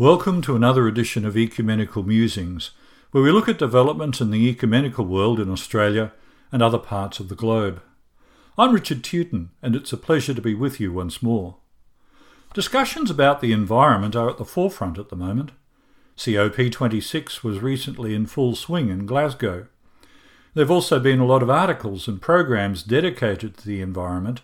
Welcome to another edition of Ecumenical Musings, where we look at developments in the ecumenical world in Australia and other parts of the globe. I'm Richard Tewton, and it's a pleasure to be with you once more. Discussions about the environment are at the forefront at the moment. COP26 was recently in full swing in Glasgow. There have also been a lot of articles and programs dedicated to the environment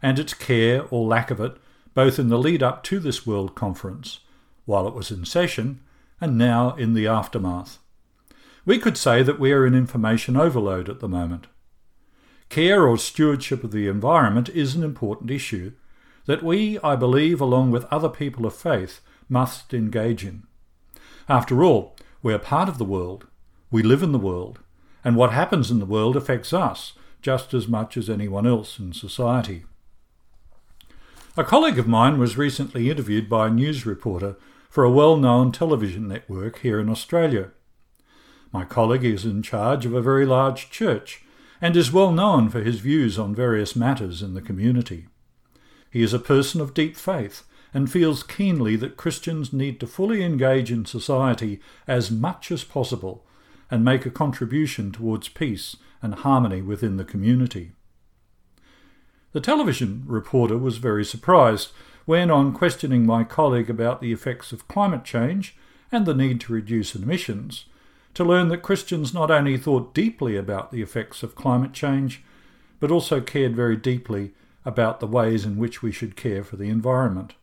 and its care or lack of it, both in the lead-up to this World Conference, while it was in session, and now in the aftermath. We could say that we are in information overload at the moment. Care or stewardship of the environment is an important issue that we, I believe, along with other people of faith, must engage in. After all, we are part of the world, we live in the world, and what happens in the world affects us just as much as anyone else in society. A colleague of mine was recently interviewed by a news reporter for a well-known television network here in Australia. My colleague is in charge of a very large church and is well known for his views on various matters in the community. He is a person of deep faith and feels keenly that Christians need to fully engage in society as much as possible and make a contribution towards peace and harmony within the community. The television reporter was very surprised when, on questioning my colleague about the effects of climate change and the need to reduce emissions, to learn that Christians not only thought deeply about the effects of climate change, but also cared very deeply about the ways in which we should care for the environment.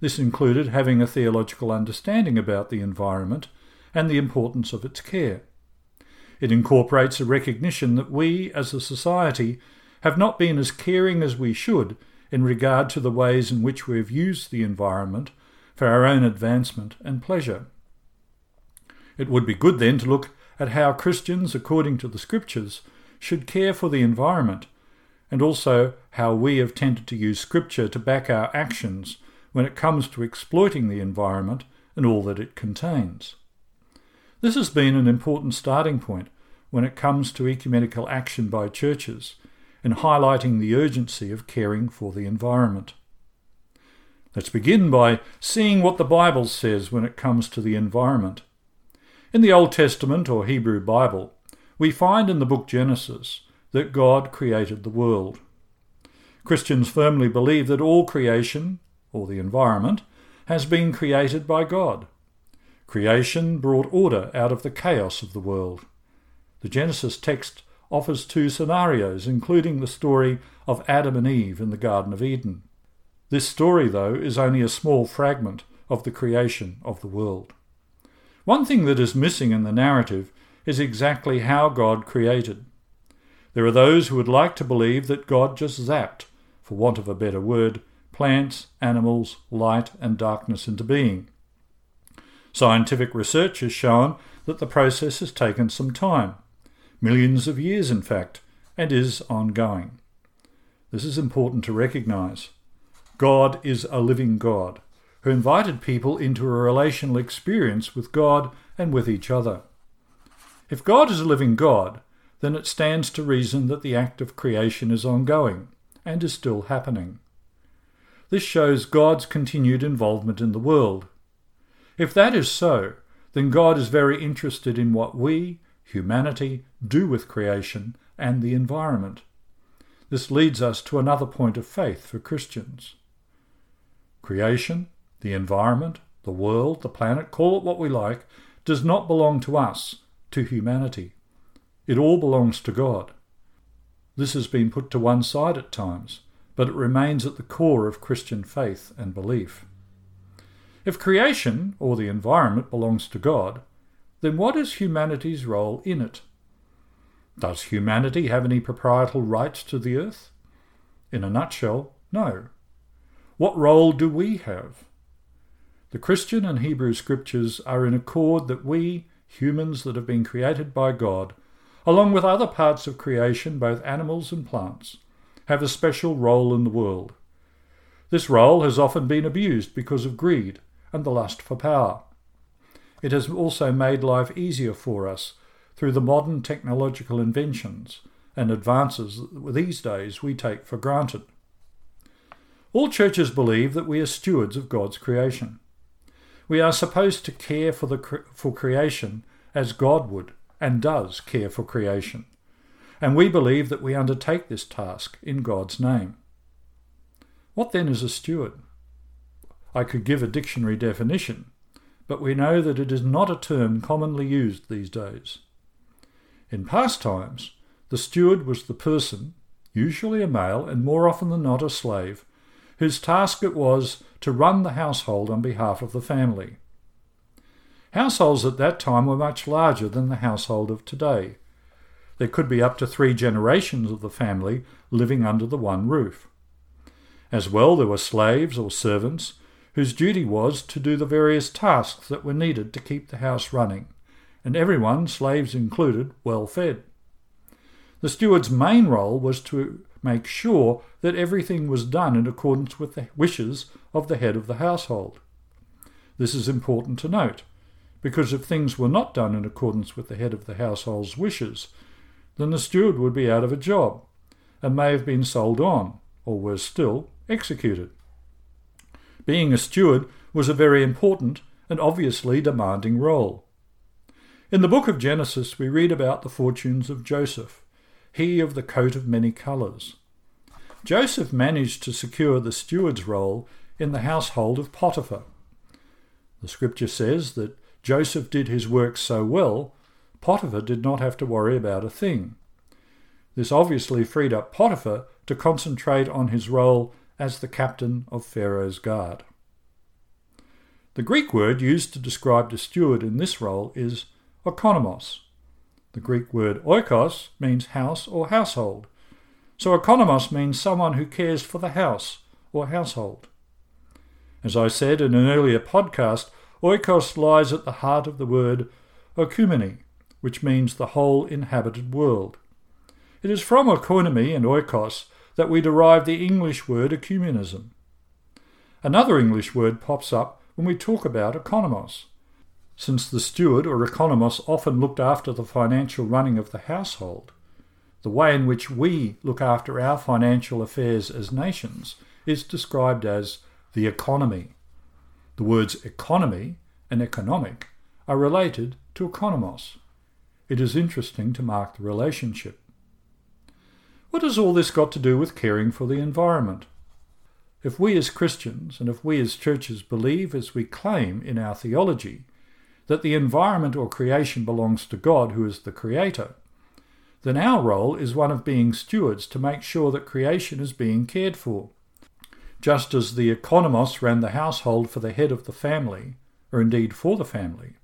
This included having a theological understanding about the environment and the importance of its care. It incorporates a recognition that we, as a society, have not been as caring as we should in regard to the ways in which we have used the environment for our own advancement and pleasure. It would be good then to look at how Christians, according to the Scriptures, should care for the environment, and also how we have tended to use Scripture to back our actions when it comes to exploiting the environment and all that it contains. This has been an important starting point when it comes to ecumenical action by churches in highlighting the urgency of caring for the environment. Let's begin by seeing what the Bible says when it comes to the environment. In the Old Testament or Hebrew Bible, we find in the book Genesis that God created the world. Christians firmly believe that all creation, or the environment, has been created by God. Creation brought order out of the chaos of the world. The Genesis text offers two scenarios, including the story of Adam and Eve in the Garden of Eden. This story, though, is only a small fragment of the creation of the world. One thing that is missing in the narrative is exactly how God created. There are those who would like to believe that God just zapped, for want of a better word, plants, animals, light and darkness into being. Scientific research has shown that the process has taken some time, millions of years in fact, and is ongoing. This is important to recognise. God is a living God who invited people into a relational experience with God and with each other. If God is a living God, then it stands to reason that the act of creation is ongoing and is still happening. This shows God's continued involvement in the world. If that is so, then God is very interested in what we, humanity, do with creation and the environment. This leads us to another point of faith for Christians. Creation, the environment, the world, the planet, call it what we like, does not belong to us, to humanity. It all belongs to God. This has been put to one side at times, but it remains at the core of Christian faith and belief. If creation, or the environment, belongs to God, then what is humanity's role in it? Does humanity have any proprietal rights to the earth? In a nutshell, no. What role do we have? The Christian and Hebrew Scriptures are in accord that we, humans that have been created by God, along with other parts of creation, both animals and plants, have a special role in the world. This role has often been abused because of greed and the lust for power. It has also made life easier for us through the modern technological inventions and advances that these days we take for granted. All churches believe that we are stewards of God's creation. We are supposed to care for creation as God would and does care for creation, and we believe that we undertake this task in God's name. What then is a steward? I could give a dictionary definition, but we know that it is not a term commonly used these days. In past times, the steward was the person, usually a male and more often than not a slave, whose task it was to run the household on behalf of the family. Households at that time were much larger than the household of today. There could be up to 3 generations of the family living under the one roof. As well, there were slaves or servants whose duty was to do the various tasks that were needed to keep the house running, and everyone, slaves included, well fed. The steward's main role was to make sure that everything was done in accordance with the wishes of the head of the household. This is important to note, because if things were not done in accordance with the head of the household's wishes, then the steward would be out of a job and may have been sold on, or worse still, executed. Being a steward was a very important and obviously demanding role. In the book of Genesis, we read about the fortunes of Joseph, he of the coat of many colours. Joseph managed to secure the steward's role in the household of Potiphar. The scripture says that Joseph did his work so well, Potiphar did not have to worry about a thing. This obviously freed up Potiphar to concentrate on his role as the captain of Pharaoh's guard. The Greek word used to describe the steward in this role is oikonomos. The Greek word oikos means house or household, so oikonomos means someone who cares for the house or household. As I said in an earlier podcast, oikos lies at the heart of the word oikoumeni, which means the whole inhabited world. It is from oikonomy and oikos that we derive the English word ecumenism. Another English word pops up when we talk about oikonomos. Since the steward or oikonomos often looked after the financial running of the household, the way in which we look after our financial affairs as nations is described as the economy. The words economy and economic are related to oikonomos. It is interesting to mark the relationship. What has all this got to do with caring for the environment? If we as Christians and if we as churches believe, as we claim in our theology, that the environment or creation belongs to God who is the creator, then our role is one of being stewards to make sure that creation is being cared for. Just as the oikonomos ran the household for the head of the family, or indeed for the family,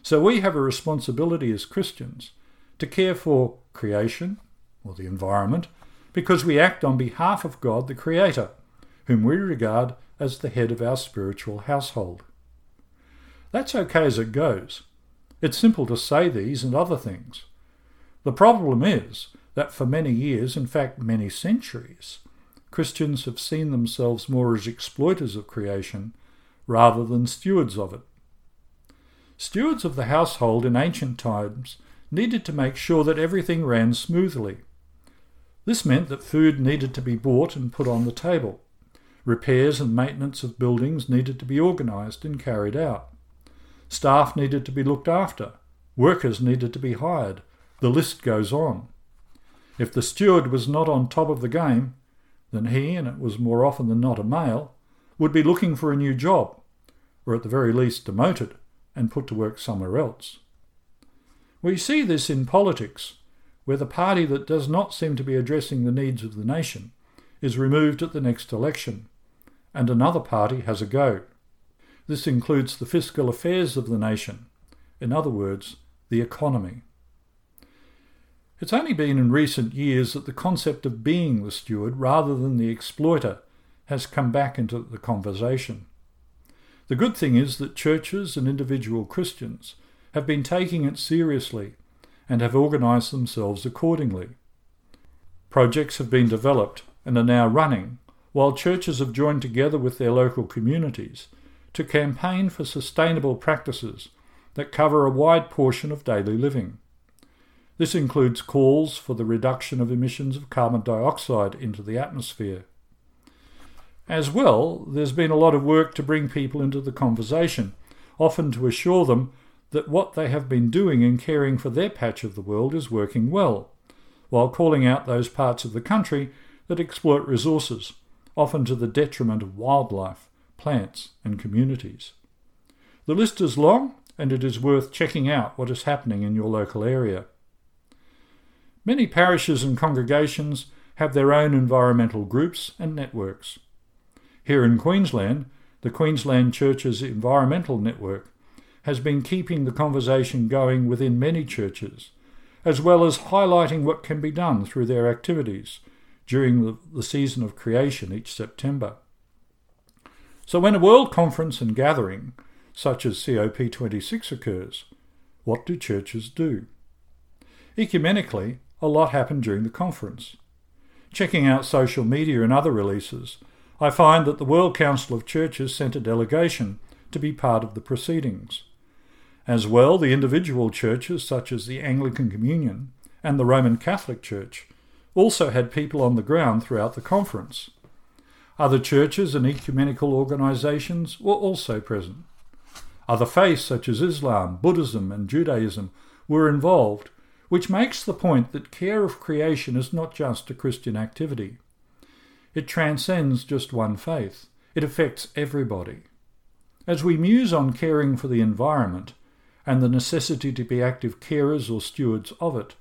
so we have a responsibility as Christians to care for creation, or the environment, because we act on behalf of God the Creator, whom we regard as the head of our spiritual household. That's okay as it goes. It's simple to say these and other things. The problem is that for many years, in fact many centuries, Christians have seen themselves more as exploiters of creation rather than stewards of it. Stewards of the household in ancient times needed to make sure that everything ran smoothly. This meant that food needed to be bought and put on the table. Repairs and maintenance of buildings needed to be organised and carried out. Staff needed to be looked after. Workers needed to be hired. The list goes on. If the steward was not on top of the game, then he, and it was more often than not a male, would be looking for a new job, or at the very least demoted and put to work somewhere else. We see this in politics, where the party that does not seem to be addressing the needs of the nation is removed at the next election, and another party has a go. This includes the fiscal affairs of the nation, in other words, the economy. It's only been in recent years that the concept of being the steward rather than the exploiter has come back into the conversation. The good thing is that churches and individual Christians have been taking it seriously and have organised themselves accordingly. Projects have been developed and are now running, while churches have joined together with their local communities to campaign for sustainable practices that cover a wide portion of daily living. This includes calls for the reduction of emissions of carbon dioxide into the atmosphere. As well, there's been a lot of work to bring people into the conversation often to assure them that what they have been doing in caring for their patch of the world is working well, while calling out those parts of the country that exploit resources, often to the detriment of wildlife, plants and communities. The list is long, and it is worth checking out what is happening in your local area. Many parishes and congregations have their own environmental groups and networks. Here in Queensland, the Queensland Church's Environmental Network has been keeping the conversation going within many churches, as well as highlighting what can be done through their activities during the season of creation each September. So when a world conference and gathering, such as COP26, occurs, what do churches do? Ecumenically, a lot happened during the conference. Checking out social media and other releases, I find that the World Council of Churches sent a delegation to be part of the proceedings. As well, the individual churches, such as the Anglican Communion and the Roman Catholic Church, also had people on the ground throughout the conference. Other churches and ecumenical organisations were also present. Other faiths such as Islam, Buddhism and Judaism were involved, which makes the point that care of creation is not just a Christian activity. It transcends just one faith. It affects everybody. As we muse on caring for the environment and the necessity to be active carers or stewards of it,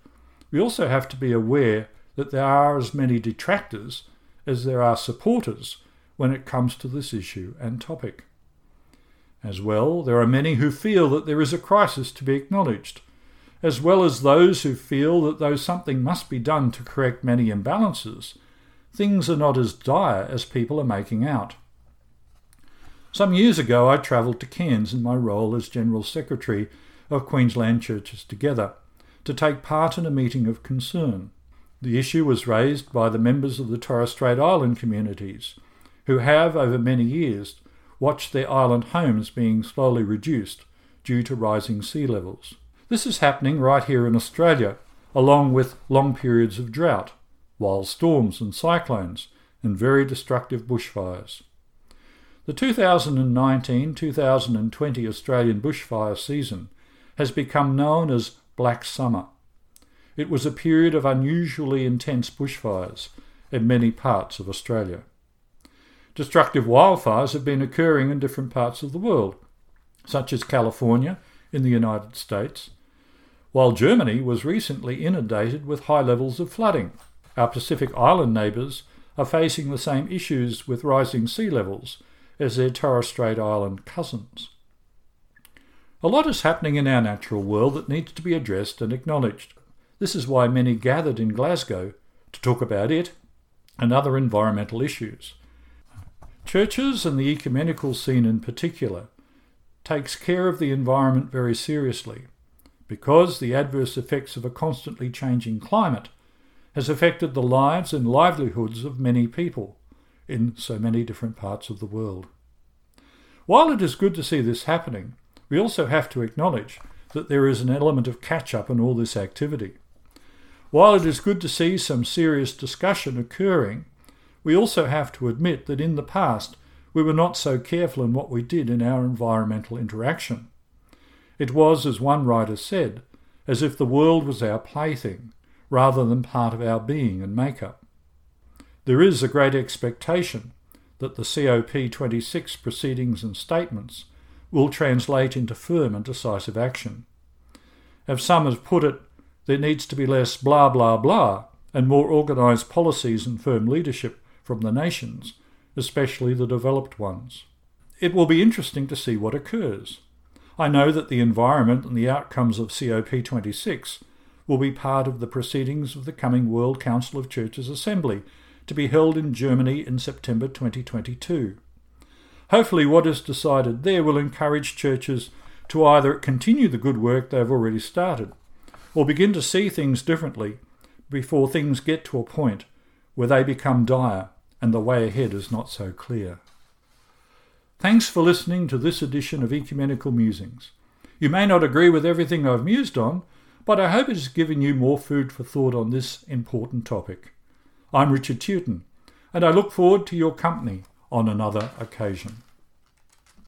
we also have to be aware that there are as many detractors as there are supporters when it comes to this issue and topic. As well, there are many who feel that there is a crisis to be acknowledged, as well as those who feel that though something must be done to correct many imbalances, things are not as dire as people are making out. Some years ago, I travelled to Cairns in my role as General Secretary of Queensland Churches Together to take part in a meeting of concern. The issue was raised by the members of the Torres Strait Island communities, who have, over many years, watched their island homes being slowly reduced due to rising sea levels. This is happening right here in Australia, along with long periods of drought, wild storms and cyclones, and very destructive bushfires. The 2019-2020 Australian bushfire season has become known as Black Summer. It was a period of unusually intense bushfires in many parts of Australia. Destructive wildfires have been occurring in different parts of the world, such as California in the United States, while Germany was recently inundated with high levels of flooding. Our Pacific Island neighbours are facing the same issues with rising sea levels as their Torres Strait Island cousins. A lot is happening in our natural world that needs to be addressed and acknowledged. This is why many gathered in Glasgow to talk about it and other environmental issues. Churches and the ecumenical scene in particular takes care of the environment very seriously because the adverse effects of a constantly changing climate has affected the lives and livelihoods of many people in so many different parts of the world. While it is good to see this happening, we also have to acknowledge that there is an element of catch-up in all this activity. While it is good to see some serious discussion occurring, we also have to admit that in the past we were not so careful in what we did in our environmental interaction. It was, as one writer said, as if the world was our plaything rather than part of our being and make-up. There is a great expectation that the COP26 proceedings and statements will translate into firm and decisive action. As some have put it, there needs to be less blah blah blah and more organised policies and firm leadership from the nations, especially the developed ones. It will be interesting to see what occurs. I know that the environment and the outcomes of COP26 will be part of the proceedings of the coming World Council of Churches Assembly to be held in Germany in September 2022. Hopefully what is decided there will encourage churches to either continue the good work they've already started or begin to see things differently before things get to a point where they become dire and the way ahead is not so clear. Thanks for listening to this edition of Ecumenical Musings. You may not agree with everything I've mused on, but I hope it has given you more food for thought on this important topic. I'm Richard Tewton, and I look forward to your company on another occasion.